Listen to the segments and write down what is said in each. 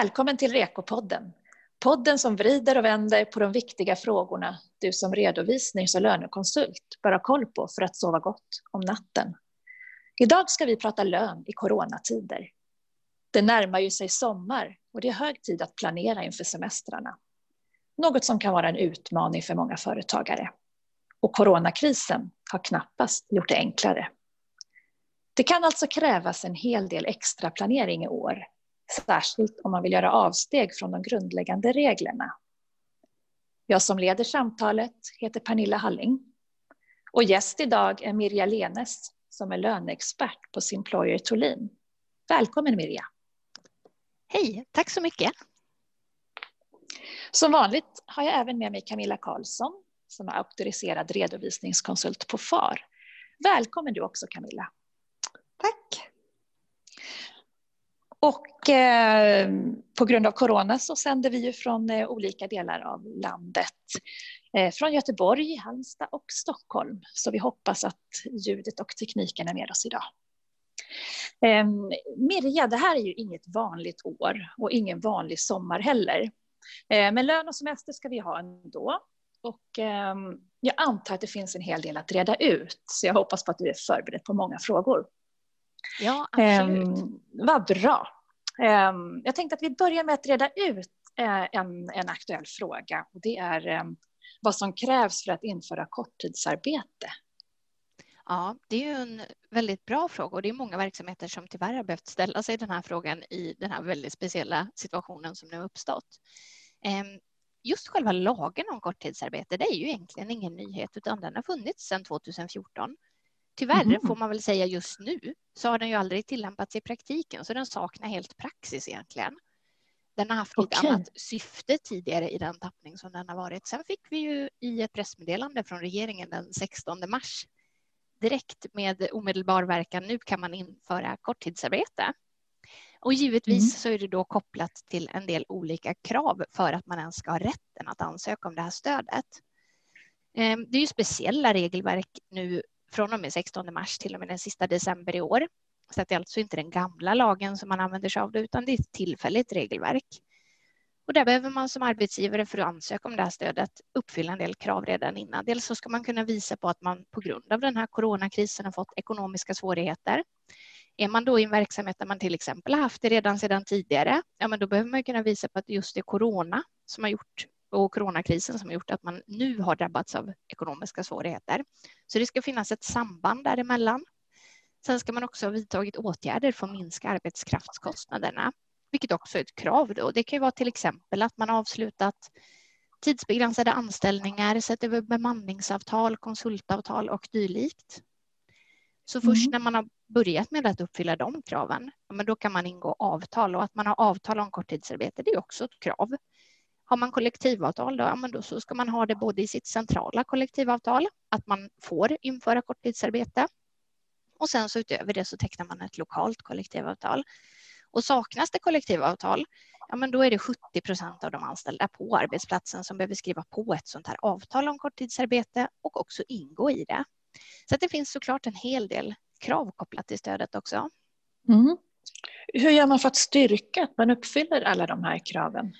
Välkommen till Rekopodden. Podden som vrider och vänder på de viktiga frågorna du som redovisnings- och lönekonsult bör ha koll på för att sova gott om natten. Idag ska vi prata lön i coronatider. Det närmar ju sig sommar och det är hög tid att planera inför semestrarna. Något som kan vara en utmaning för många företagare. Och coronakrisen har knappast gjort det enklare. Det kan alltså krävas en hel del extra planering i år. Särskilt om man vill göra avsteg från de grundläggande reglerna. Jag som leder samtalet heter Pernilla Halling. Och gäst idag är Mirja Lenes som är löneexpert på Simployer/Tholin. Välkommen Mirja. Hej, tack så mycket. Som vanligt har jag även med mig Camilla Karlsson som är auktoriserad redovisningskonsult på FAR. Välkommen du också Camilla. Tack. Och på grund av corona så sänder vi ju från olika delar av landet. Från Göteborg, Halmstad och Stockholm. Så vi hoppas att ljudet och tekniken är med oss idag. Mirja, det här är ju inget vanligt år och ingen vanlig sommar heller. Men lön och semester ska vi ha ändå. Och jag antar att det finns en hel del att reda ut. Så jag hoppas på att du är förberedd på många frågor. Ja, absolut. Vad bra. Jag tänkte att vi börjar med att reda ut en aktuell fråga. Och det är vad som krävs för att införa korttidsarbete. Ja, det är ju en väldigt bra fråga och det är många verksamheter som tyvärr har behövt ställa sig den här frågan i den här väldigt speciella situationen som nu har uppstått. Just själva lagen om korttidsarbete, det är ju egentligen ingen nyhet utan den har funnits sedan 2014. Tyvärr får man väl säga just nu så har den ju aldrig tillämpats i praktiken så den saknar helt praxis egentligen. Den har haft ett annat syfte tidigare i den tappning som den har varit. Sen fick vi ju i ett pressmeddelande från regeringen den 16 mars direkt med omedelbar verkan nu kan man införa korttidsarbete. Och givetvis så är det då kopplat till en del olika krav för att man ens ska ha rätten att ansöka om det här stödet. Det är ju speciella regelverk nu från och med 16 mars till och med den sista december i år. Så att det är alltså inte den gamla lagen som man använder sig av det, utan det är ett tillfälligt regelverk. Och där behöver man som arbetsgivare för att ansöka om det här stödet uppfylla en del krav redan innan. Dels så ska man kunna visa på att man på grund av den här coronakrisen har fått ekonomiska svårigheter. Är man då i en verksamhet där man till exempel har haft det redan sedan tidigare, ja men då behöver man kunna visa på att just det är corona som har gjort och coronakrisen som har gjort att man nu har drabbats av ekonomiska svårigheter. Så det ska finnas ett samband däremellan. Sen ska man också ha vidtagit åtgärder för att minska arbetskraftskostnaderna, vilket också är ett krav då. Det kan ju vara till exempel att man har avslutat tidsbegränsade anställningar, sett över bemanningsavtal, konsultavtal och dylikt. Så först när man har börjat med att uppfylla de kraven, men då kan man ingå avtal. Och att man har avtal om korttidsarbete, det är också ett krav. Har man kollektivavtal då, ja, men då så ska man ha det både i sitt centrala kollektivavtal, att man får införa korttidsarbete. Och sen så utöver det så tecknar man ett lokalt kollektivavtal. Och saknas det kollektivavtal, ja, men då är det 70% av de anställda på arbetsplatsen som behöver skriva på ett sånt här avtal om korttidsarbete och också ingå i det. Så att det finns såklart en hel del krav kopplat till stödet också. Mm. Hur gör man för att styrka att man uppfyller alla de här kraven?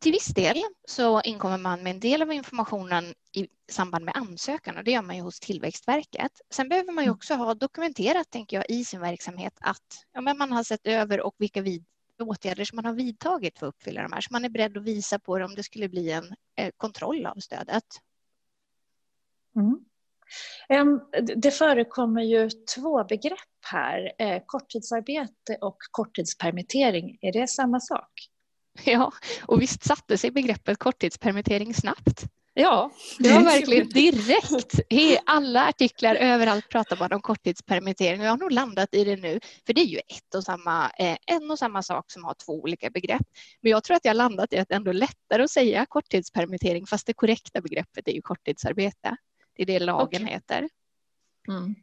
Till viss del så inkommer man med en del av informationen i samband med ansökan och det gör man ju hos Tillväxtverket. Sen behöver man ju också ha dokumenterat, tänker jag, i sin verksamhet att ja, men man har sett över och vilka åtgärder som man har vidtagit för att uppfylla de här. Så man är beredd att visa på det om det skulle bli en kontroll av stödet. Mm. Det förekommer ju två begrepp här. Korttidsarbete och korttidspermittering. Är det samma sak? Ja, och visst satte sig begreppet korttidspermittering snabbt. Ja, det var verkligen direkt. I alla artiklar överallt pratar man om korttidspermittering. Jag har nog landat i det nu, för det är ju en och samma sak som har två olika begrepp. Men jag tror att jag landat i att det ändå är lättare att säga korttidspermittering, fast det korrekta begreppet är ju korttidsarbete. Det är det lagen heter. Mm.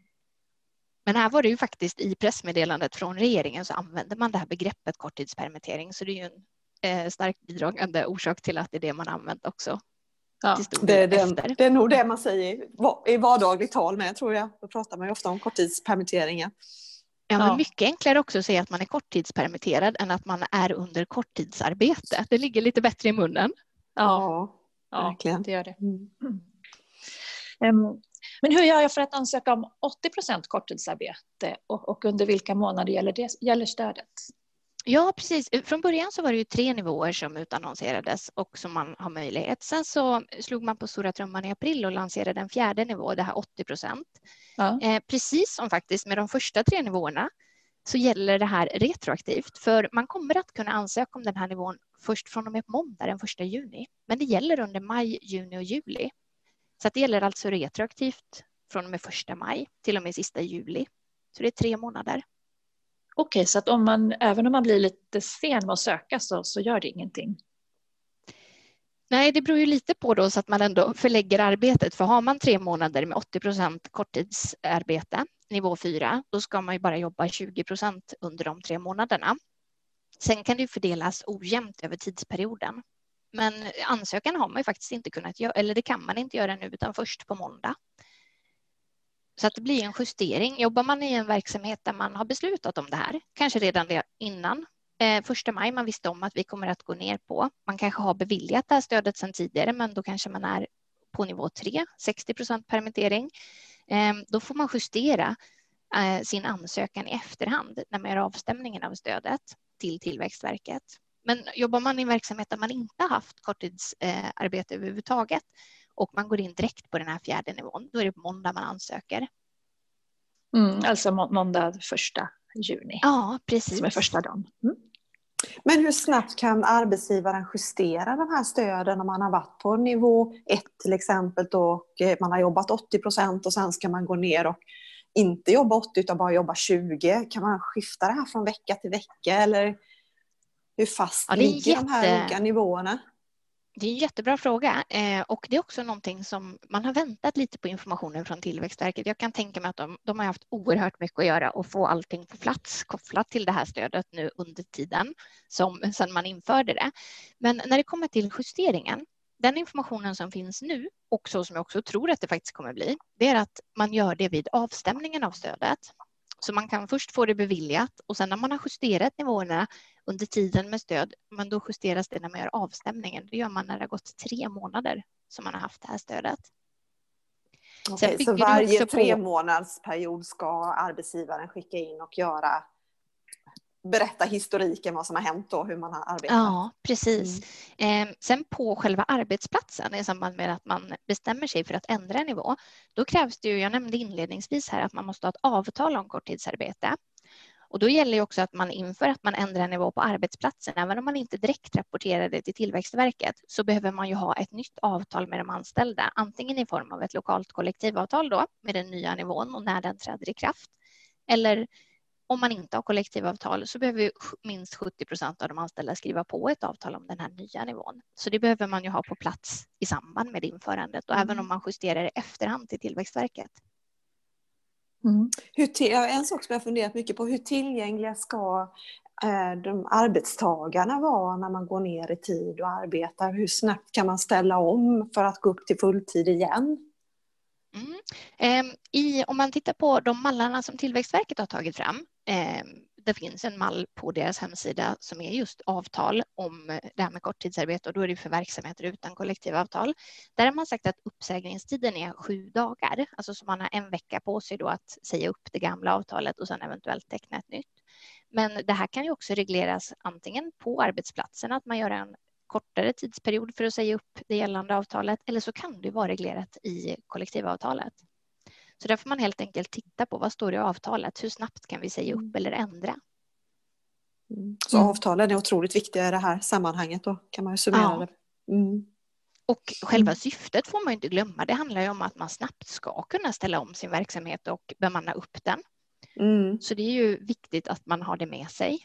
Men här var det ju faktiskt i pressmeddelandet från regeringen så använder man det här begreppet korttidspermittering. Så det är ju en starkt bidragande orsak till att det är det man använt också. Ja, det är nog det man säger i vardagligt tal med, tror jag. Då pratar man ju ofta om korttidspermitteringar. Ja, men mycket enklare också att säga att man är korttidspermitterad än att man är under korttidsarbete. Det ligger lite bättre i munnen. Ja, verkligen. Det gör det. Men hur gör jag för att ansöka om 80% korttidsarbete och under vilka månader gäller stödet? Ja, precis. Från början så var det ju 3 nivåer som utannonserades och som man har möjlighet. Sen så slog man på stora trumman i april och lanserade en 4:e nivå, det här 80%. Ja. Precis som faktiskt med de första 3 nivåerna så gäller det här retroaktivt. För man kommer att kunna ansöka om den här nivån först från och med måndag den 1 juni. Men det gäller under maj, juni och juli. Så att det gäller alltså retroaktivt från och med 1 maj till och med sista juli. Så det är 3 månader. Okej, så att även om man blir lite sen med att söka så gör det ingenting? Nej, det beror ju lite på då så att man ändå förlägger arbetet. För har man 3 månader med 80% korttidsarbete, nivå 4, då ska man ju bara jobba 20% under de 3 månaderna. Sen kan det ju fördelas ojämnt över tidsperioden. Men ansökan har man ju faktiskt inte kunnat göra, eller det kan man inte göra nu utan först på måndag. Så att det blir en justering. Jobbar man i en verksamhet där man har beslutat om det här, kanske redan innan 1 maj man visste om att vi kommer att gå ner på. Man kanske har beviljat det här stödet sedan tidigare, men då kanske man är på nivå 3, 60% permittering. Då får man justera sin ansökan i efterhand när man gör avstämningen av stödet till Tillväxtverket. Men jobbar man i en verksamhet där man inte haft korttidsarbete överhuvudtaget och man går in direkt på den här 4:e nivån, då är det på måndag man ansöker. Alltså måndag 1 juni. Ja, precis. Som är första dagen. Men hur snabbt kan arbetsgivaren justera de här stöden om man har varit på nivå 1 till exempel och man har jobbat 80% och sen ska man gå ner och inte jobba 80 utan bara jobba 20? Kan man skifta det här från vecka till vecka eller hur fast ligger de här olika nivåerna? Det är en jättebra fråga och det är också någonting som man har väntat lite på informationen från Tillväxtverket. Jag kan tänka mig att de har haft oerhört mycket att göra och få allting på plats kopplat till det här stödet nu under tiden sedan man införde det. Men när det kommer till justeringen, den informationen som finns nu och som jag också tror att det faktiskt kommer bli, det är att man gör det vid avstämningen av stödet. Så man kan först få det beviljat och sen när man har justerat nivåerna under tiden med stöd, men då justeras det när man gör avstämningen. Det gör man när det har gått 3 månader som man har haft det här stödet. Okej, så varje 3 månadsperiod ska arbetsgivaren skicka in och berätta historiken, vad som har hänt och hur man har arbetat. Ja, precis. Sen på själva arbetsplatsen i samband med att man bestämmer sig för att ändra nivå, då krävs det ju, jag nämnde inledningsvis här, att man måste ha ett avtal om korttidsarbete. Och då gäller ju också att man inför att man ändrar nivå på arbetsplatsen. Även om man inte direkt rapporterar det till Tillväxtverket så behöver man ju ha ett nytt avtal med de anställda. Antingen i form av ett lokalt kollektivavtal då med den nya nivån och när den träder i kraft. Eller om man inte har kollektivavtal så behöver minst 70% av de anställda skriva på ett avtal om den här nya nivån. Så det behöver man ju ha på plats i samband med införandet och även om man justerar det efterhand till Tillväxtverket. En sak som jag funderat mycket på, hur tillgängliga ska de arbetstagarna vara när man går ner i tid och arbetar? Hur snabbt kan man ställa om för att gå upp till fulltid igen? Om man tittar på de mallarna som Tillväxtverket har tagit fram, det finns en mall på deras hemsida som är just avtal om det här med korttidsarbete och då är det för verksamheter utan kollektivavtal. Där har man sagt att uppsägningstiden är 7 dagar, alltså så man har en vecka på sig då att säga upp det gamla avtalet och sedan eventuellt teckna ett nytt. Men det här kan ju också regleras antingen på arbetsplatsen att man gör en kortare tidsperiod för att säga upp det gällande avtalet eller så kan det vara reglerat i kollektivavtalet. Så där får man helt enkelt titta på vad står det i avtalet, hur snabbt kan vi säga upp eller ändra. Så avtalen är otroligt viktiga i det här sammanhanget då kan man ju summera det. Och själva syftet får man ju inte glömma, det handlar ju om att man snabbt ska kunna ställa om sin verksamhet och bemanna upp den. Så det är ju viktigt att man har det med sig.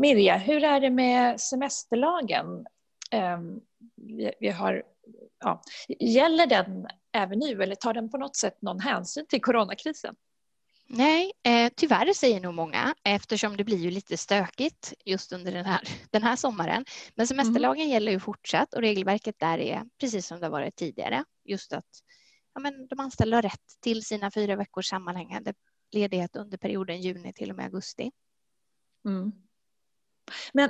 Mirja, hur är det med semesterlagen? Gäller den även nu eller tar den på något sätt någon hänsyn till coronakrisen? Nej, tyvärr säger nog många eftersom det blir ju lite stökigt just under den här sommaren. Men semesterlagen gäller ju fortsatt och regelverket där är precis som det har varit tidigare. Just att ja, men de anställda har rätt till sina 4 veckors sammanhängande ledighet under perioden juni till och med augusti. Mm.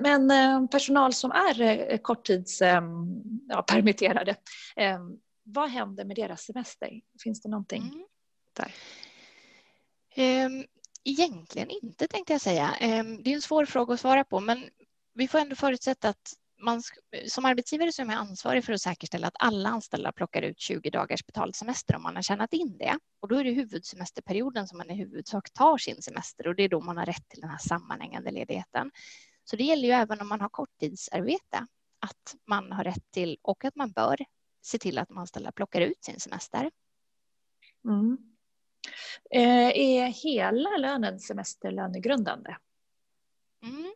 Men personal som är korttidspermitterade, vad händer med deras semester? Finns det någonting där? Egentligen inte, tänkte jag säga. Det är en svår fråga att svara på, men vi får ändå förutsätta att man som arbetsgivare som är ansvarig för att säkerställa att alla anställda plockar ut 20 dagars betald semester om man har tjänat in det. Och då är det huvudsemesterperioden som man i huvudsak tar sin semester, och det är då man har rätt till den här sammanhängande ledigheten. Så det gäller ju även om man har korttidsarbete att man har rätt till, och att man bör se till att de anställda plockar ut sin semester. Mm. Är hela lönen semesterlönegrundande? Mm.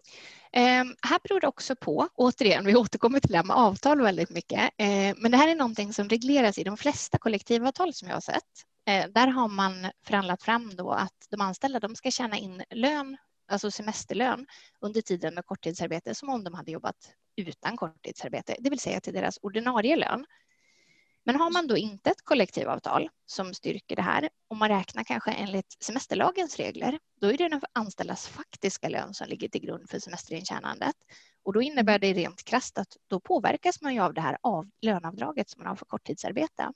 Här beror det också på, återigen, vi återkommer till det här med avtal väldigt mycket, men det här är någonting som regleras i de flesta kollektivavtal som jag har sett. Där har man förhandlat fram då att de anställda, de ska tjäna in lön, alltså semesterlön, under tiden med korttidsarbete som om de hade jobbat utan korttidsarbete, det vill säga till deras ordinarie lön. Men har man då inte ett kollektivavtal som styrker det här, om man räknar kanske enligt semesterlagens regler, då är det den anställdas faktiska lön som ligger till grund för semesterintjänandet. Och då innebär det rent krasst att då påverkas man ju av det här löneavdraget som man har för korttidsarbete.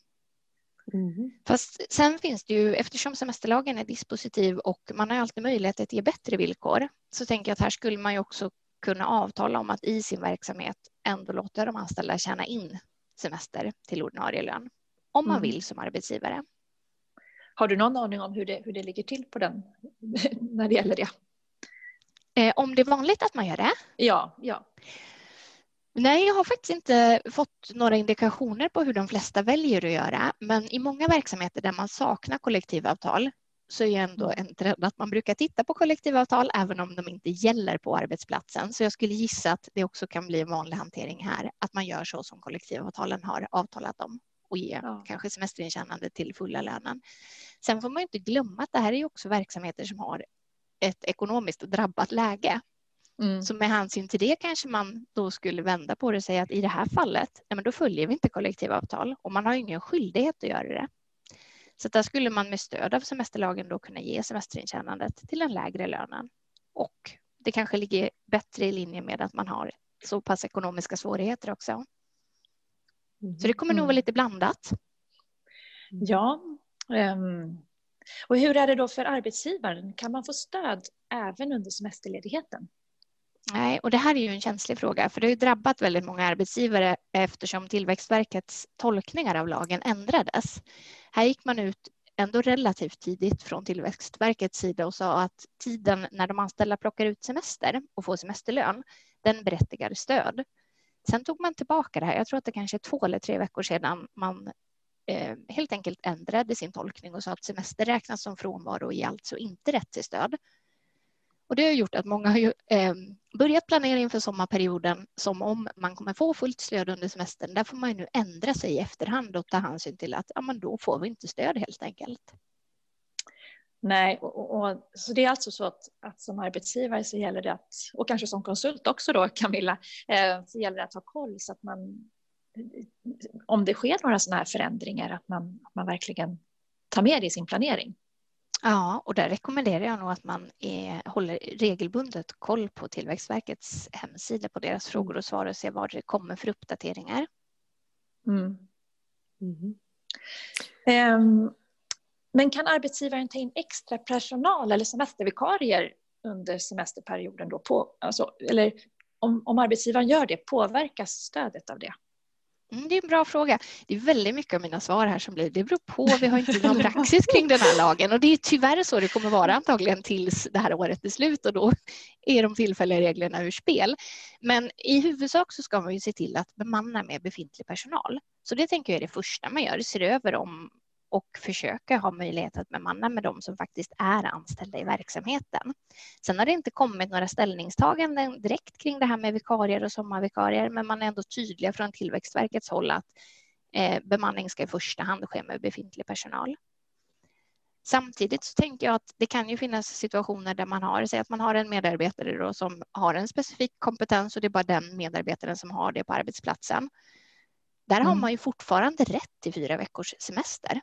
Mm. Fast sen finns det ju, eftersom semesterlagen är dispositiv och man har alltid möjlighet att ge bättre villkor, så tänker jag att här skulle man ju också kunna avtala om att i sin verksamhet ändå låta de anställda tjäna in semester till ordinarie lön, om man vill som arbetsgivare. Har du någon aning om hur det ligger till på den när det gäller det? Om det är vanligt att man gör det? Ja. Nej, jag har faktiskt inte fått några indikationer på hur de flesta väljer att göra, men i många verksamheter där man saknar kollektivavtal så är ju ändå en trend att man brukar titta på kollektivavtal även om de inte gäller på arbetsplatsen. Så jag skulle gissa att det också kan bli en vanlig hantering här, att man gör så som kollektivavtalen har avtalat om och ger kanske semesterintjänande till fulla lönen. Sen får man ju inte glömma att det här är ju också verksamheter som har ett ekonomiskt drabbat läge. Mm. Så med hänsyn till det kanske man då skulle vända på det och säga att i det här fallet, nej, men då följer vi inte kollektivavtal och man har ingen skyldighet att göra det. Så där skulle man med stöd av semesterlagen då kunna ge semesterintjänandet till den lägre lönen. Och det kanske ligger bättre i linje med att man har så pass ekonomiska svårigheter också. Så det kommer nog vara lite blandat. Ja. Och hur är det då för arbetsgivaren? Kan man få stöd även under semesterledigheten? Nej, och det här är ju en känslig fråga, för det har ju drabbat väldigt många arbetsgivare eftersom Tillväxtverkets tolkningar av lagen ändrades. Här gick man ut ändå relativt tidigt från Tillväxtverkets sida och sa att tiden när de anställda plockar ut semester och får semesterlön, den berättigar stöd. Sen tog man tillbaka det här, jag tror att det kanske är 2 eller 3 veckor sedan man helt enkelt ändrade sin tolkning och sa att semester räknas som frånvaro och ger alltså inte rätt till stöd. Och det har gjort att många har ju, börjat planera inför sommarperioden som om man kommer få fullt stöd under semestern. Där får man ju nu ändra sig i efterhand och ta hänsyn till att ja, men då får vi inte stöd helt enkelt. Nej, och så det är alltså så att som arbetsgivare så gäller det att, och kanske som konsult också då Camilla, så gäller det att ha koll så att man, om det sker några sådana här förändringar, att man verkligen tar med det i sin planering. Ja, och där rekommenderar jag nog att man håller regelbundet koll på Tillväxtverkets hemsida på deras frågor och svar och ser vad det kommer för uppdateringar. Mm. Mm. Men kan arbetsgivaren ta in extra personal eller semestervikarier under semesterperioden då? Eller om arbetsgivaren gör det, påverkas stödet av det? Det är en bra fråga. Det är väldigt mycket av mina svar här som blir, det beror på, vi har inte någon praxis kring den här lagen och det är tyvärr så det kommer vara antagligen tills det här året är slut och då är de tillfälliga reglerna ur spel. Men i huvudsak så ska man ju se till att bemanna med befintlig personal. Så det tänker jag är det första man gör, ser över om och försöka ha möjlighet att bemanna med de som faktiskt är anställda i verksamheten. Sen har det inte kommit några ställningstaganden direkt kring det här med vikarier och sommarvikarier, men man är ändå tydliga från Tillväxtverkets håll att bemanning ska i första hand ske med befintlig personal. Samtidigt så tänker jag att det kan ju finnas situationer där man har, säg att man har en medarbetare då som har en specifik kompetens och det är bara den medarbetaren som har det på arbetsplatsen. Där har man ju fortfarande rätt till 4 veckors semester.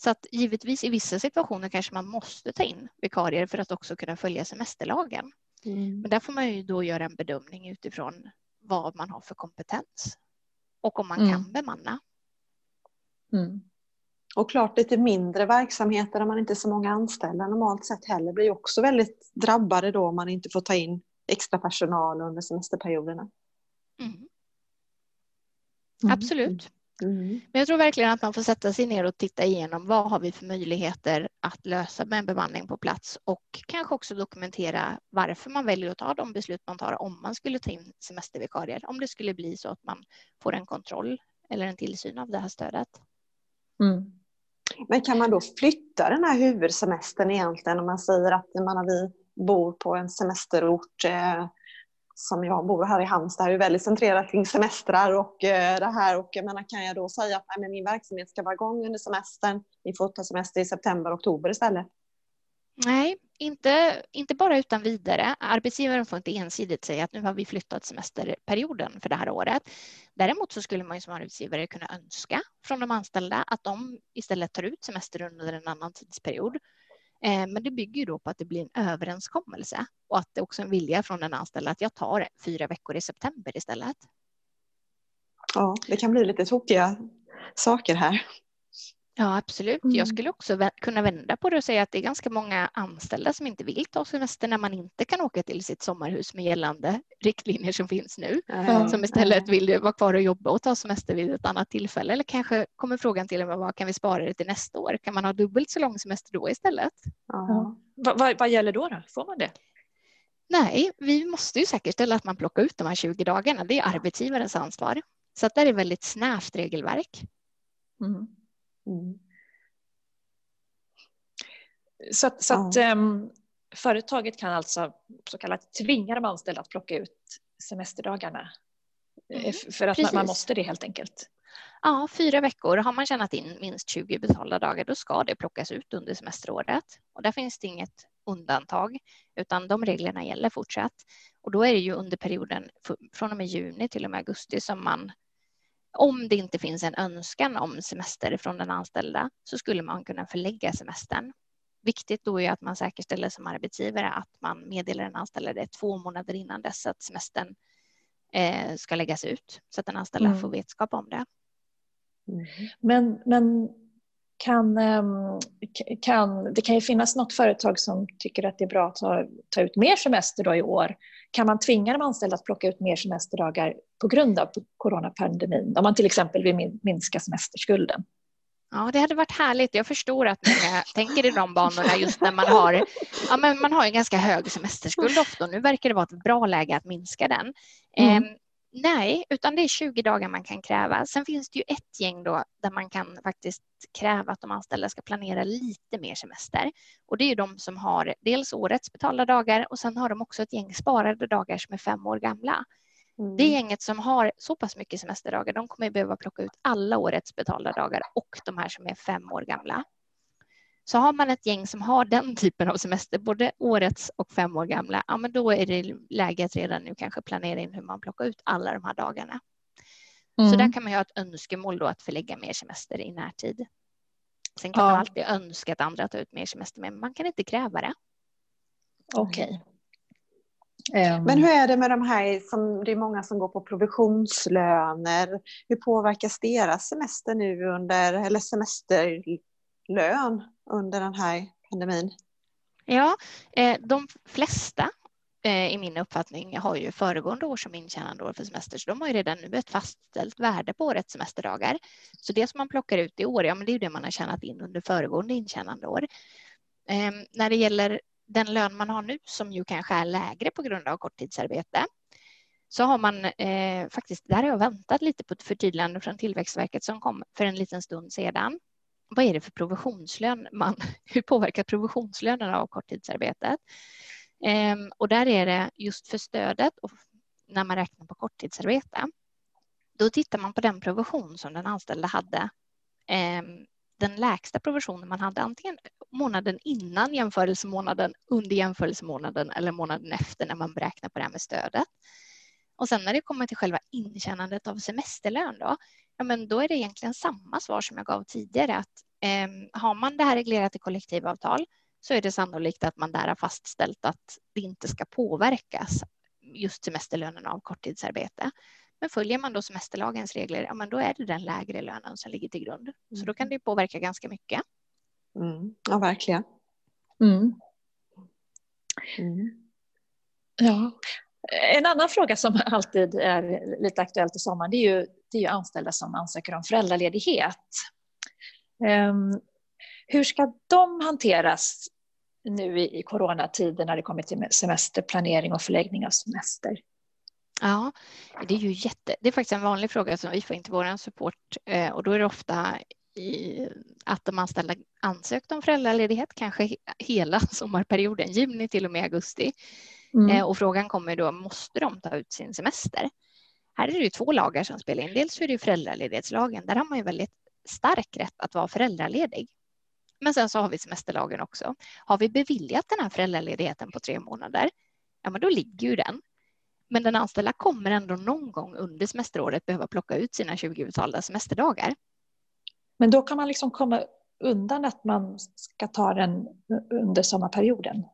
Så att givetvis i vissa situationer kanske man måste ta in vikarier för att också kunna följa semesterlagen. Mm. Men där får man ju då göra en bedömning utifrån vad man har för kompetens och om man kan bemanna. Mm. Och klart lite mindre verksamheter där man inte är så många anställda normalt sett heller blir också väldigt drabbade då om man inte får ta in extra personal under semesterperioderna. Mm. Absolut. Mm. Men jag tror verkligen att man får sätta sig ner och titta igenom vad har vi för möjligheter att lösa med en bemanning på plats och kanske också dokumentera varför man väljer att ta de beslut man tar om man skulle ta in semestervikarier. Om det skulle bli så att man får en kontroll eller en tillsyn av det här stödet. Mm. Men kan man då flytta den här huvudsemestern egentligen om man säger att vi bor på en semesterort som jag bor här i Halmstad är ju väldigt centrerat kring semestrar och det här. Och jag menar, kan jag då säga att nej, men min verksamhet ska vara igång under semestern. Ni får ta semester i september och oktober istället. Nej, inte bara utan vidare. Arbetsgivaren får inte ensidigt säga att nu har vi flyttat semesterperioden för det här året. Däremot så skulle man ju som arbetsgivare kunna önska från de anställda att de istället tar ut semester under en annan tidsperiod. Men det bygger ju då på att det blir en överenskommelse och att det också är en vilja från den anställda att jag tar 4 veckor i september istället. Ja, det kan bli lite tokiga saker här. Ja, absolut. Mm. Jag skulle också kunna vända på det och säga att det är ganska många anställda som inte vill ta semester när man inte kan åka till sitt sommarhus med gällande riktlinjer som finns nu. Mm. Som istället vill vara kvar och jobba och ta semester vid ett annat tillfälle. Eller kanske kommer frågan till och med, vad kan vi spara det till nästa år? Kan man ha dubbelt så lång semester då istället? Mm. Mm. Vad gäller då? Får man det? Nej, vi måste ju säkerställa att man plockar ut de här 20 dagarna. Det är arbetsgivarens ansvar. Så att det är väldigt snävt regelverk. Mm. Mm. Så att företaget kan alltså så kallat tvinga de anställda att plocka ut semesterdagarna för att man måste det helt enkelt. Ja, 4 veckor. Har man tjänat in minst 20 betalda dagar då ska det plockas ut under semesteråret. Och där finns det inget undantag utan de reglerna gäller fortsatt. Och då är det ju under perioden från och med juni till och med augusti som man, om det inte finns en önskan om semester från den anställda, så skulle man kunna förlägga semestern. Viktigt då är att man säkerställer som arbetsgivare att man meddelar den anställda det 2 månader innan dess att semestern ska läggas ut. Så att den anställda får vetskap om det. Mm. Men det kan ju finnas något företag som tycker att det är bra att ta ut mer semester då i år. Kan man tvinga de anställda att plocka ut mer semesterdagar på grund av coronapandemin? Om man till exempel vill minska semesterskulden. Ja, det hade varit härligt. Jag förstår att många tänker i de banorna just när man har en ganska hög semesterskuld ofta. Nu verkar det vara ett bra läge att minska den. Nej, utan det är 20 dagar man kan kräva. Sen finns det ju ett gäng då där man kan faktiskt kräva att de anställda ska planera lite mer semester. Och det är ju de som har dels årets betalda dagar och sen har de också ett gäng sparade dagar som är 5 år gamla. Mm. Det gänget som har så pass mycket semesterdagar, de kommer behöva plocka ut alla årets betalda dagar och de här som är 5 år gamla. Så har man ett gäng som har den typen av semester, både årets och 5 år gamla, ja, men då är det läget redan nu kanske planera in hur man plockar ut alla de här dagarna. Mm. Så där kan man ha ett önskemål då att förlägga mer semester i närtid. Sen kan man alltid önska att andra tar ut mer semester, men man kan inte kräva det. Okej. Men hur är det med de här, som det är många som går på provisionslöner, hur påverkas deras semester nu eller semesterlön under den här pandemin? Ja, de flesta i min uppfattning har ju föregående år som intjänande år för semester, så de har ju redan nu ett fastställt värde på årets semesterdagar. Så det som man plockar ut i år, ja, men det är ju det man har tjänat in under föregående intjänande år. När det gäller den lön man har nu, som ju kanske är lägre på grund av korttidsarbete, så har man faktiskt, där har jag väntat lite på ett förtydligande från Tillväxtverket som kom för en liten stund sedan. Vad är det för provisionslön? Hur påverkar provisionslönerna av korttidsarbetet? Och där är det just för stödet och när man räknar på korttidsarbete. Då tittar man på den provision som den anställda hade. Den lägsta provisionen man hade antingen månaden innan jämförelsemånaden, under jämförelsemånaden eller månaden efter när man beräknar på det här med stödet. Och sen när det kommer till själva intjänandet av semesterlön då, ja, men då är det egentligen samma svar som jag gav tidigare, att Har man det här reglerat i kollektivavtal så är det sannolikt att man där har fastställt att det inte ska påverkas just semesterlönen av korttidsarbete. Men följer man då semesterlagens regler, ja, men då är det den lägre lönen som ligger till grund. Så då kan det påverka ganska mycket. Mm. Ja, verkligen. Mm. Mm. Ja. En annan fråga som alltid är lite aktuellt i sommaren, det är ju anställda som ansöker om föräldraledighet. Hur ska de hanteras nu i coronatiden när det kommer till semesterplanering och förläggning av semester? Ja, det är faktiskt en vanlig fråga som vi får in till vår support, och då är det ofta att de anställda ansökt om föräldraledighet kanske hela sommarperioden, juni till och med augusti. Mm. Och frågan kommer då, måste de ta ut sin semester? Här är det ju två lagar som spelar in. Dels är det ju föräldraledighetslagen, där har man ju väldigt stark rätt att vara föräldraledig. Men sen så har vi semesterlagen också. Har vi beviljat den här föräldraledigheten på 3 månader, ja men då ligger ju den. Men den anställda kommer ändå någon gång under semesteråret behöva plocka ut sina 20 betalda semesterdagar. Men då kan man liksom komma undan att man ska ta den under sommarperioden?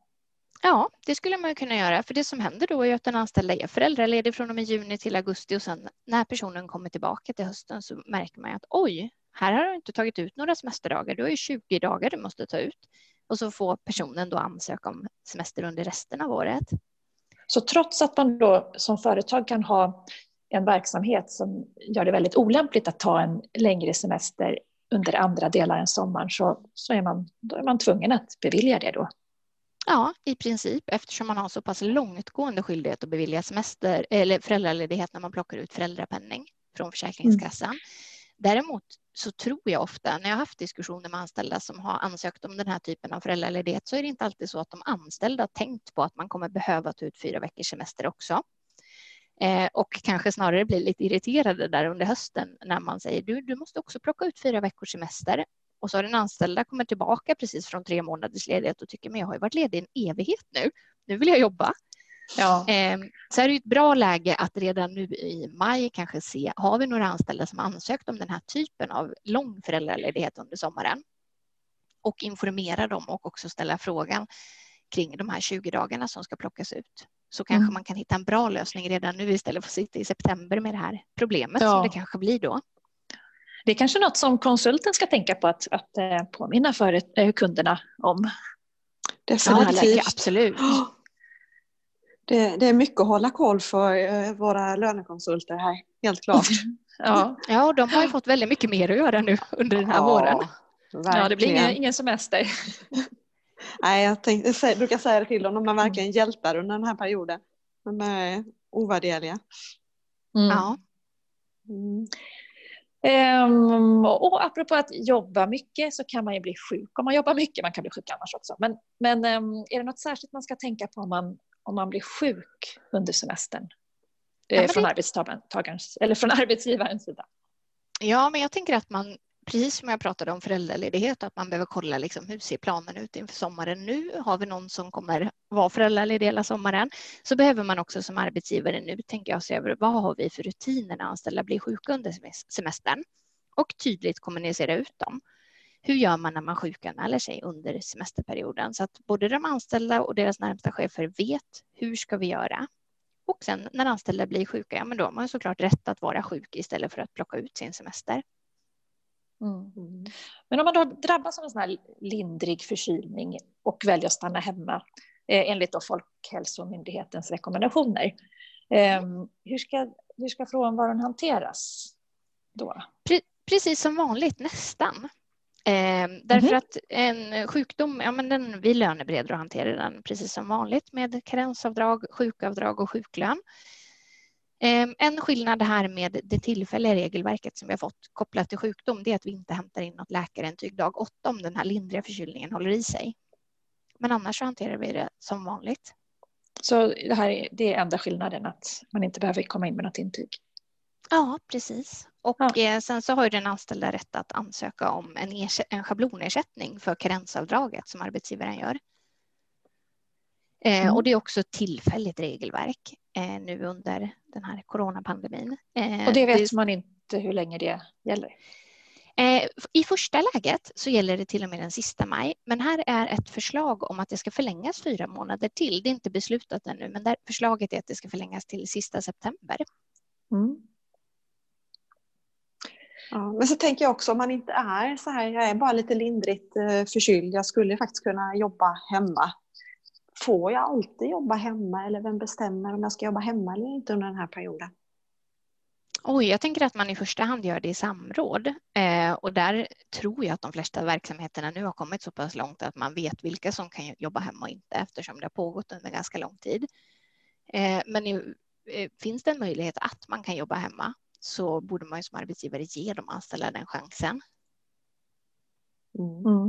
Ja, det skulle man kunna göra. För det som händer då är att den anställda är föräldraledig från och med juni till augusti. Och sen när personen kommer tillbaka till hösten så märker man att oj, här har du inte tagit ut några semesterdagar. Du har ju 20 dagar du måste ta ut. Och så får personen då ansöka om semester under resten av året. Så trots att man då som företag kan ha en verksamhet som gör det väldigt olämpligt att ta en längre semester under andra delar än sommaren, så är man tvungen att bevilja det då? Ja, i princip, eftersom man har så pass långtgående skyldighet att bevilja semester eller föräldraledighet när man plockar ut föräldrapenning från Försäkringskassan. Mm. Däremot så tror jag ofta, när jag har haft diskussioner med anställda som har ansökt om den här typen av föräldraledighet, så är det inte alltid så att de anställda har tänkt på att man kommer behöva ta ut 4 veckors semester också. Och kanske snarare blir lite irriterade där under hösten när man säger du måste också plocka ut 4 veckors semester. Och så har den anställda kommit tillbaka precis från 3 månaders ledighet och tycker, men jag har ju varit ledig en evighet nu. Nu vill jag jobba. Ja. Så är det ju ett bra läge att redan nu i maj kanske se, har vi några anställda som ansökt om den här typen av lång föräldraledighet under sommaren? Och informera dem och också ställa frågan kring de här 20 dagarna som ska plockas ut. Så kanske man kan hitta en bra lösning redan nu istället för att sitta i september med det här problemet som det kanske blir då. Det är kanske något som konsulten ska tänka på att påminna för kunderna om. Definitivt. Ja, absolut. Det är mycket att hålla koll för våra lönekonsulter här, helt klart. Ja, och de har ju fått väldigt mycket mer att göra nu under den här våren. Verkligen. Ja, det blir ingen semester. Nej, jag brukar säga det till dem, de är verkligen hjältar under den här perioden. De är ovärderliga. Mm. Ja. Mm. Och apropå att jobba mycket så kan man ju bli sjuk om man jobbar mycket. Man kan bli sjuk annars också. Men är det något särskilt man ska tänka på om man blir sjuk under semestern från arbetsgivarens sida? Ja, men jag tänker att man, precis som jag pratade om föräldraledighet, att man behöver kolla liksom, hur ser planen ut inför sommaren nu? Har vi någon som kommer vara föräldraledig hela sommaren? Så behöver man också som arbetsgivare nu, tänker jag, se över vad har vi för rutiner när anställda blir sjuka under semestern? Och tydligt kommunicera ut dem. Hur gör man när man sjukanmäler sig under semesterperioden? Så att både de anställda och deras närmsta chefer vet hur ska vi göra. Och sen när anställda blir sjuka, ja, men då har man såklart rätt att vara sjuk istället för att plocka ut sin semester. Mm. Men om man då drabbas av en sån här lindrig förkylning och väljer att stanna hemma enligt då Folkhälsomyndighetens rekommendationer, hur ska frånvaron hanteras då? Precis som vanligt nästan. Därför att en sjukdom, ja, men vi lönebereder och hanterar den precis som vanligt med karensavdrag, sjukavdrag och sjuklön. En skillnad här med det tillfälliga regelverket som vi har fått kopplat till sjukdom, det är att vi inte hämtar in något läkarintyg dag 8 om den här lindriga förkylningen håller i sig. Men annars så hanterar vi det som vanligt. Så det är enda skillnaden, att man inte behöver komma in med något intyg? Ja, precis. Och sen så har ju den anställda rätt att ansöka om en schablonersättning för karensavdraget som arbetsgivaren gör. Och det är också ett tillfälligt regelverk nu under den här coronapandemin. Och det vet man inte hur länge det gäller? I första läget så gäller det till och med den sista maj, men här är ett förslag om att det ska förlängas 4 månader till. Det är inte beslutat ännu, men där förslaget är att det ska förlängas till sista september. Mm. Ja, men så tänker jag också, om man inte är så här, jag är bara lite lindrigt förkyld, jag skulle faktiskt kunna jobba hemma. Får jag alltid jobba hemma, eller vem bestämmer om jag ska jobba hemma eller inte under den här perioden? Oj, jag tänker att man i första hand gör det i samråd, och där tror jag att de flesta verksamheterna nu har kommit så pass långt att man vet vilka som kan jobba hemma och inte, eftersom det har pågått under ganska lång tid. Men finns det en möjlighet att man kan jobba hemma, så borde man ju som arbetsgivare ge de anställda den chansen. Mm.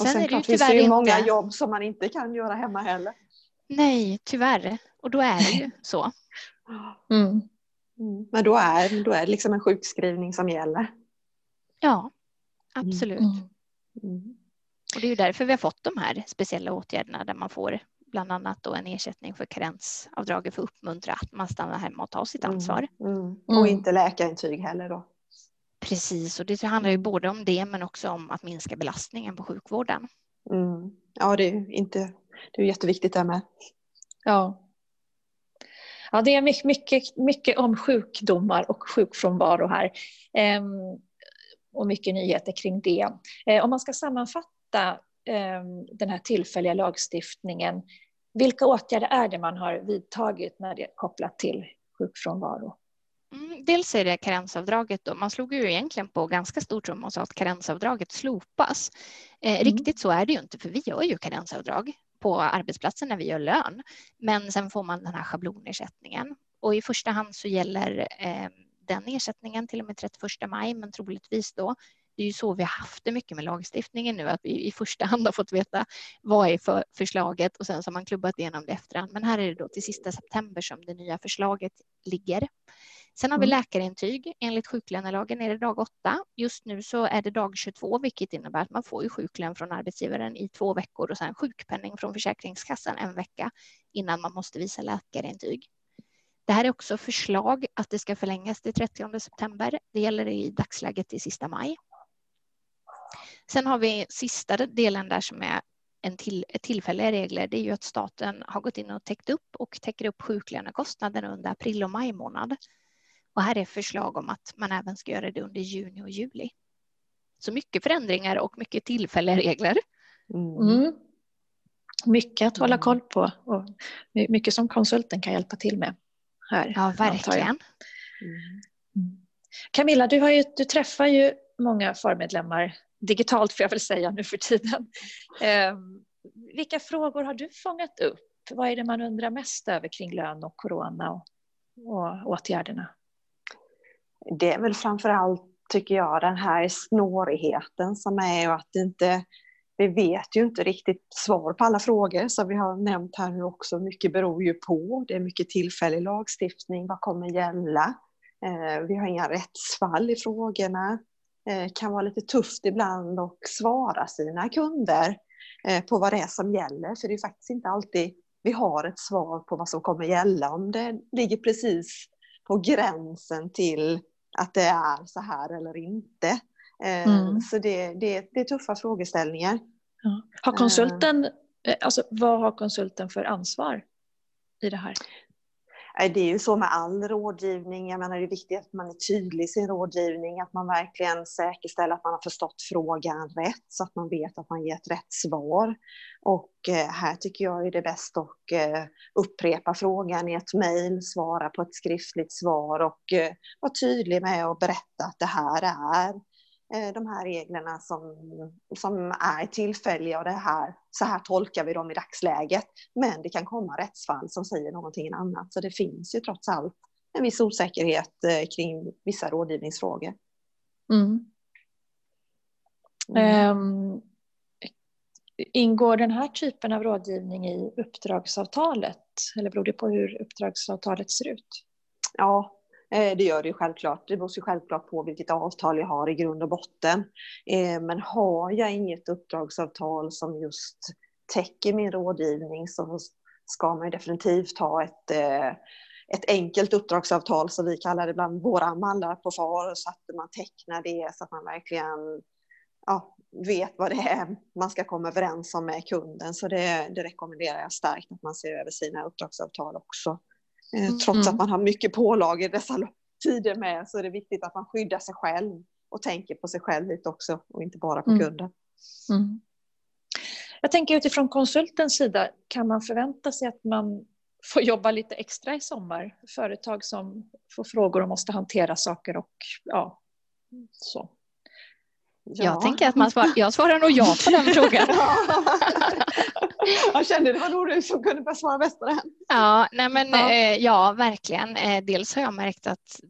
Och sen är det ju tyvärr inte många jobb som man inte kan göra hemma heller. Nej, tyvärr. Och då är det ju så. Mm. Mm. Men då är det liksom en sjukskrivning som gäller. Ja, absolut. Mm. Mm. Och det är ju därför vi har fått de här speciella åtgärderna, där man får bland annat då en ersättning för karensavdraget för att uppmuntra att man stannar hemma och tar sitt ansvar. Mm. Mm. Och inte läkarintyg heller då. Precis, och det handlar ju både om det, men också om att minska belastningen på sjukvården. Mm. Ja, det är jätteviktigt där med. Ja. Ja, det är mycket om sjukdomar och sjukfrånvaro här. Och mycket nyheter kring det. Om man ska sammanfatta den här tillfälliga lagstiftningen, vilka åtgärder är det man har vidtagit när det är kopplat till sjukfrånvaro? Dels är det karensavdraget då. Man slog ju egentligen på ganska stort som man sa att karensavdraget slopas. Riktigt så är det ju inte, för vi gör ju karensavdrag på arbetsplatsen när vi gör lön. Men sen får man den här schablonersättningen. Och i första hand så gäller den ersättningen till och med 31 maj, men troligtvis då. Det är ju så vi har haft det mycket med lagstiftningen nu, att vi i första hand har fått veta vad är för förslaget, och sen så har man klubbat igenom det efterhand. Men här är det då till sista september som det nya förslaget ligger. Sen har vi läkarintyg. Enligt sjuklönelagen är det dag 8. Just nu så är det dag 22, vilket innebär att man får ju sjuklön från arbetsgivaren i 2 veckor och sen sjukpenning från Försäkringskassan 1 vecka innan man måste visa läkarintyg. Det här är också förslag att det ska förlängas till 30 september. Det gäller i dagsläget till sista maj. Sen har vi sista delen där som är tillfälliga regler. Det är ju att staten har gått in och täckt upp och täcker upp sjuklönekostnaderna under april och maj månad. Och här är förslag om att man även ska göra det under juni och juli. Så mycket förändringar och mycket tillfälliga regler. Mm. Mycket att hålla koll på, och mycket som konsulten kan hjälpa till med här. Ja, verkligen. Mm. Camilla, du träffar ju många FAR-medlemmar digitalt, får jag väl säga nu för tiden. Vilka frågor har du fångat upp? Vad är det man undrar mest över kring lön och corona och åtgärderna? Det är väl framförallt, tycker jag, den här snårigheten som är att vi vet ju inte riktigt svar på alla frågor, så vi har nämnt här nu också. Mycket beror ju på, det är mycket tillfällig lagstiftning, vad kommer gälla? Vi har inga rättsfall i frågorna. Kan vara lite tufft ibland och svara sina kunder på vad det är som gäller. För det är faktiskt inte alltid vi har ett svar på vad som kommer gälla. Om det ligger precis på gränsen till att det är så här eller inte. Så det är tuffa frågeställningar. Ja. Har konsulten, vad har konsulten för ansvar i det här? Det är ju så med all rådgivning. Jag menar, det är viktigt att man är tydlig i sin rådgivning. Att man verkligen säkerställer att man har förstått frågan rätt. Så att man vet att man ger ett rätt svar. Och här tycker jag är det bäst att upprepa frågan i ett mejl. Svara på ett skriftligt svar. Och vara tydlig med att berätta att det här är de här reglerna som är tillfälliga, och så här tolkar vi dem i dagsläget. Men det kan komma rättsfall som säger någonting annat. Så det finns ju trots allt en viss osäkerhet kring vissa rådgivningsfrågor. Ingår den här typen av rådgivning i uppdragsavtalet? Eller beror det på hur uppdragsavtalet ser ut? Ja. Det gör det ju självklart. Det beror ju självklart på vilket avtal jag har i grund och botten. Men har jag inget uppdragsavtal som just täcker min rådgivning, så ska man ju definitivt ha ett ett enkelt uppdragsavtal som vi kallar det bland våra mallar på FAR, så att man tecknar det så att man verkligen vet vad det är man ska komma överens om med kunden. Så det rekommenderar jag starkt, att man ser över sina uppdragsavtal också. Trots att man har mycket pålag i dessa tider med, så är det viktigt att man skyddar sig själv och tänker på sig själv lite också och inte bara på kunden. Mm. Jag tänker utifrån konsultens sida, kan man förvänta sig att man får jobba lite extra i sommar? Företag som får frågor och måste hantera saker och så. Ja. Jag tänker att jag svarar nog ja på den frågan. Jag kände det var nog du som kunde bara svara bäst på den. Ja, verkligen. Dels har jag märkt att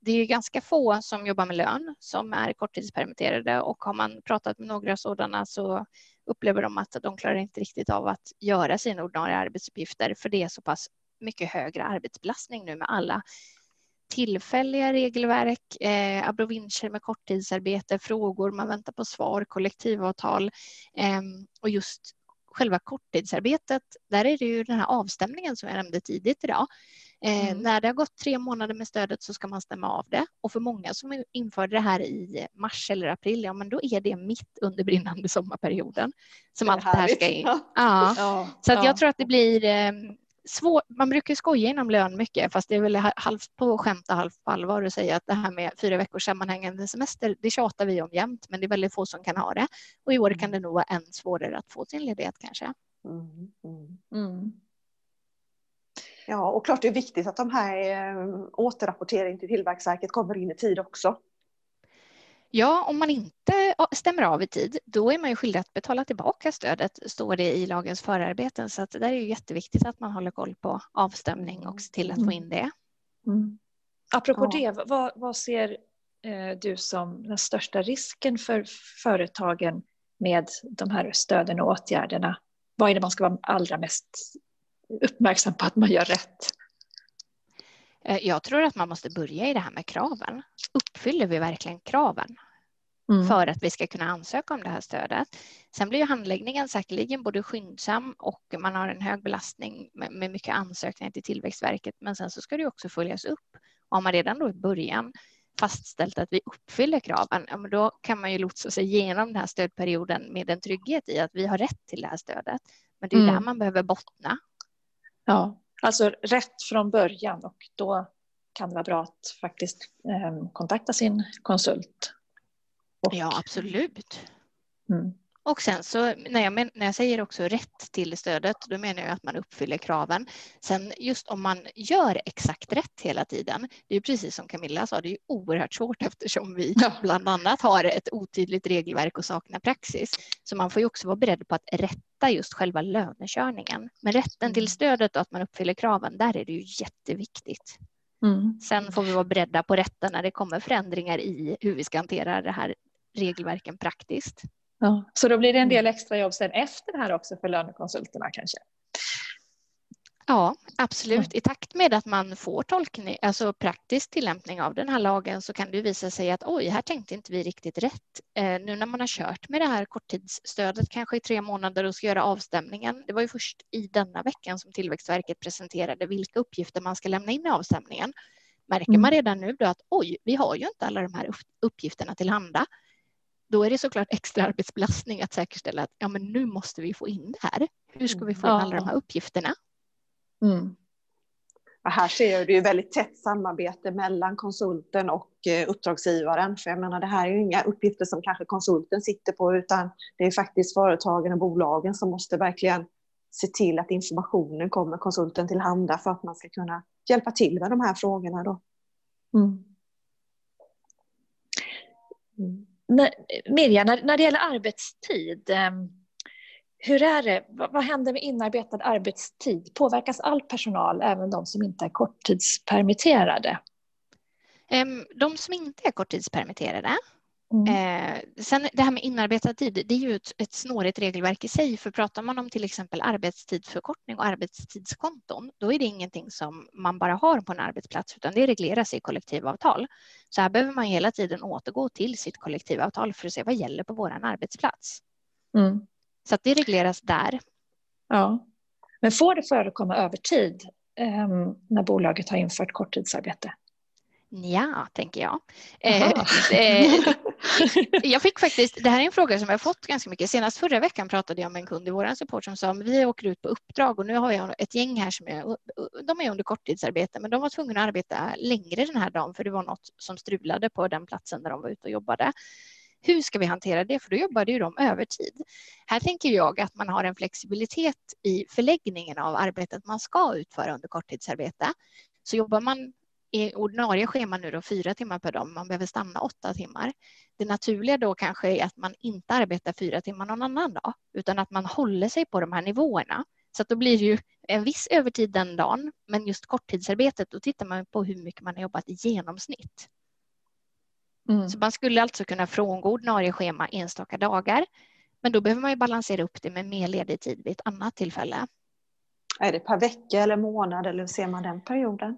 det är ganska få som jobbar med lön som är korttidspermitterade, och har man pratat med några sådana så upplever de att de klarar inte riktigt av att göra sina ordinarie arbetsuppgifter, för det är så pass mycket högre arbetsbelastning nu med alla tillfälliga regelverk, abrovincher med korttidsarbete, frågor, man väntar på svar, kollektivavtal, och just själva korttidsarbetet, där är det ju den här avstämningen som jag nämnde tidigt idag. När det har gått 3 månader med stödet så ska man stämma av det. Och för många som införde det här i mars eller april, men då är det mitt under brinnande sommarperioden som allt det här ska in. Så att jag tror att det blir svårt. Man brukar ju skoja inom lön mycket, fast det är väl halvt på skämt och halvt på allvar att säga att det här med 4 veckors sammanhängande semester, det tjatar vi om jämt, men det är väldigt få som kan ha det. Och i år kan det nog vara än svårare att få sin ledighet kanske. Ja, och klart det är viktigt att de här återrapporteringen till Tillväxtverket kommer in i tid också. Ja, om man inte stämmer av i tid, då är man ju skyldig att betala tillbaka stödet, står det i lagens förarbeten. Så att det där är ju jätteviktigt att man håller koll på avstämning och ser till att få in det. Apropå det, vad ser du som den största risken för företagen med de här stöden och åtgärderna? Vad är det man ska vara allra mest uppmärksam på att man gör rätt? Jag tror att man måste börja i det här med kraven. Uppfyller vi verkligen kraven för att vi ska kunna ansöka om det här stödet? Sen blir ju handläggningen säkerligen både skyndsam och man har en hög belastning med mycket ansökningar till Tillväxtverket. Men sen så ska det också följas upp. Och har man redan då i början fastställt att vi uppfyller kraven, ja, men då kan man ju lotsa sig igenom den här stödperioden med en trygghet i att vi har rätt till det här stödet. Men det är där man behöver bottna. Ja, alltså rätt från början, och då kan det vara bra att faktiskt kontakta sin konsult. Ja, absolut. Och sen så när jag säger också rätt till stödet, då menar jag att man uppfyller kraven. Sen just om man gör exakt rätt hela tiden, det är ju precis som Camilla sa, det är ju oerhört svårt eftersom vi bland annat har ett otydligt regelverk och saknar praxis. Så man får ju också vara beredd på att rätta just själva lönekörningen. Men rätten till stödet och att man uppfyller kraven, där är det ju jätteviktigt. Sen får vi vara beredda på rätten när det kommer förändringar i hur vi ska hantera det här regelverken praktiskt. Ja, så då blir det en del extra jobb sen efter det här också för lönekonsulterna kanske? Ja, absolut. I takt med att man får tolkning, alltså praktisk tillämpning av den här lagen, så kan det visa sig att oj, här tänkte inte vi riktigt rätt. Nu när man har kört med det här korttidsstödet kanske i 3 månader och ska göra avstämningen. Det var ju först i denna veckan som Tillväxtverket presenterade vilka uppgifter man ska lämna in i avstämningen. Märker man redan nu då att oj, vi har ju inte alla de här uppgifterna tillhanda. Då är det såklart extra arbetsbelastning att säkerställa att ja, men nu måste vi få in det här. Hur ska vi få in alla de här uppgifterna? Här ser jag det är väldigt tätt samarbete mellan konsulten och uppdragsgivaren. För jag menar, det här är ju inga uppgifter som kanske konsulten sitter på, utan det är faktiskt företagen och bolagen som måste verkligen se till att informationen kommer konsulten tillhanda för att man ska kunna hjälpa till med de här frågorna då. Mirja, när det gäller arbetstid, hur är det? Vad händer med inarbetad arbetstid? Påverkas all personal, även de som inte är korttidspermitterade? De som inte är korttidspermitterade. Sen det här med inarbetad tid, det är ju ett snårigt regelverk i sig, för pratar man om till exempel arbetstidsförkortning och arbetstidskonton, då är det ingenting som man bara har på en arbetsplats, utan det regleras i kollektivavtal. Så här behöver man hela tiden återgå till sitt kollektivavtal för att se vad gäller på våran arbetsplats. Så att det regleras där. Ja. Men får det förekomma övertid när bolaget har infört korttidsarbete? Ja, tänker jag. Jag fick faktiskt, det här är en fråga som jag fått ganska mycket. Senast förra veckan pratade jag med en kund i vår support som sa att vi åker ut på uppdrag och nu har jag ett gäng här som de är under korttidsarbete, men de var tvungna att arbeta längre den här dagen för det var något som strulade på den platsen där de var ute och jobbade. Hur ska vi hantera det? För då jobbade ju de övertid. Här tänker jag att man har en flexibilitet i förläggningen av arbetet man ska utföra under korttidsarbete. Så jobbar man i ordinarie schema nu då 4 timmar per dag, man behöver stanna 8 timmar. Det naturliga då kanske är att man inte arbetar 4 timmar någon annan dag, utan att man håller sig på de här nivåerna. Så att då blir det ju en viss övertid den dagen, men just korttidsarbetet, då tittar man på hur mycket man har jobbat i genomsnitt. Mm. Så man skulle alltså kunna frångå ordinarie schema enstaka dagar, men då behöver man ju balansera upp det med mer ledig tid vid ett annat tillfälle. Är det ett par veckor eller månad, eller ser man den perioden?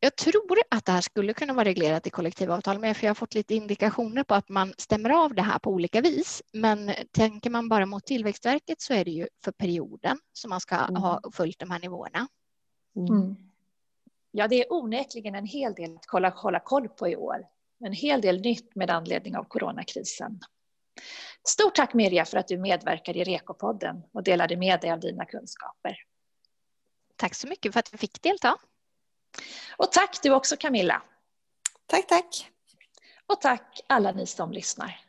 Jag tror att det här skulle kunna vara reglerat i kollektivavtal, men jag har fått lite indikationer på att man stämmer av det här på olika vis. Men tänker man bara mot Tillväxtverket så är det ju för perioden som man ska ha följt de här nivåerna. Mm. Ja, det är onekligen en hel del att hålla koll på i år. En hel del nytt med anledning av coronakrisen. Stort tack Mirja för att du medverkade i Rekopodden och delade med dig av dina kunskaper. Tack så mycket för att vi fick delta. Och tack du också Camilla. Tack. Och tack alla ni som lyssnar.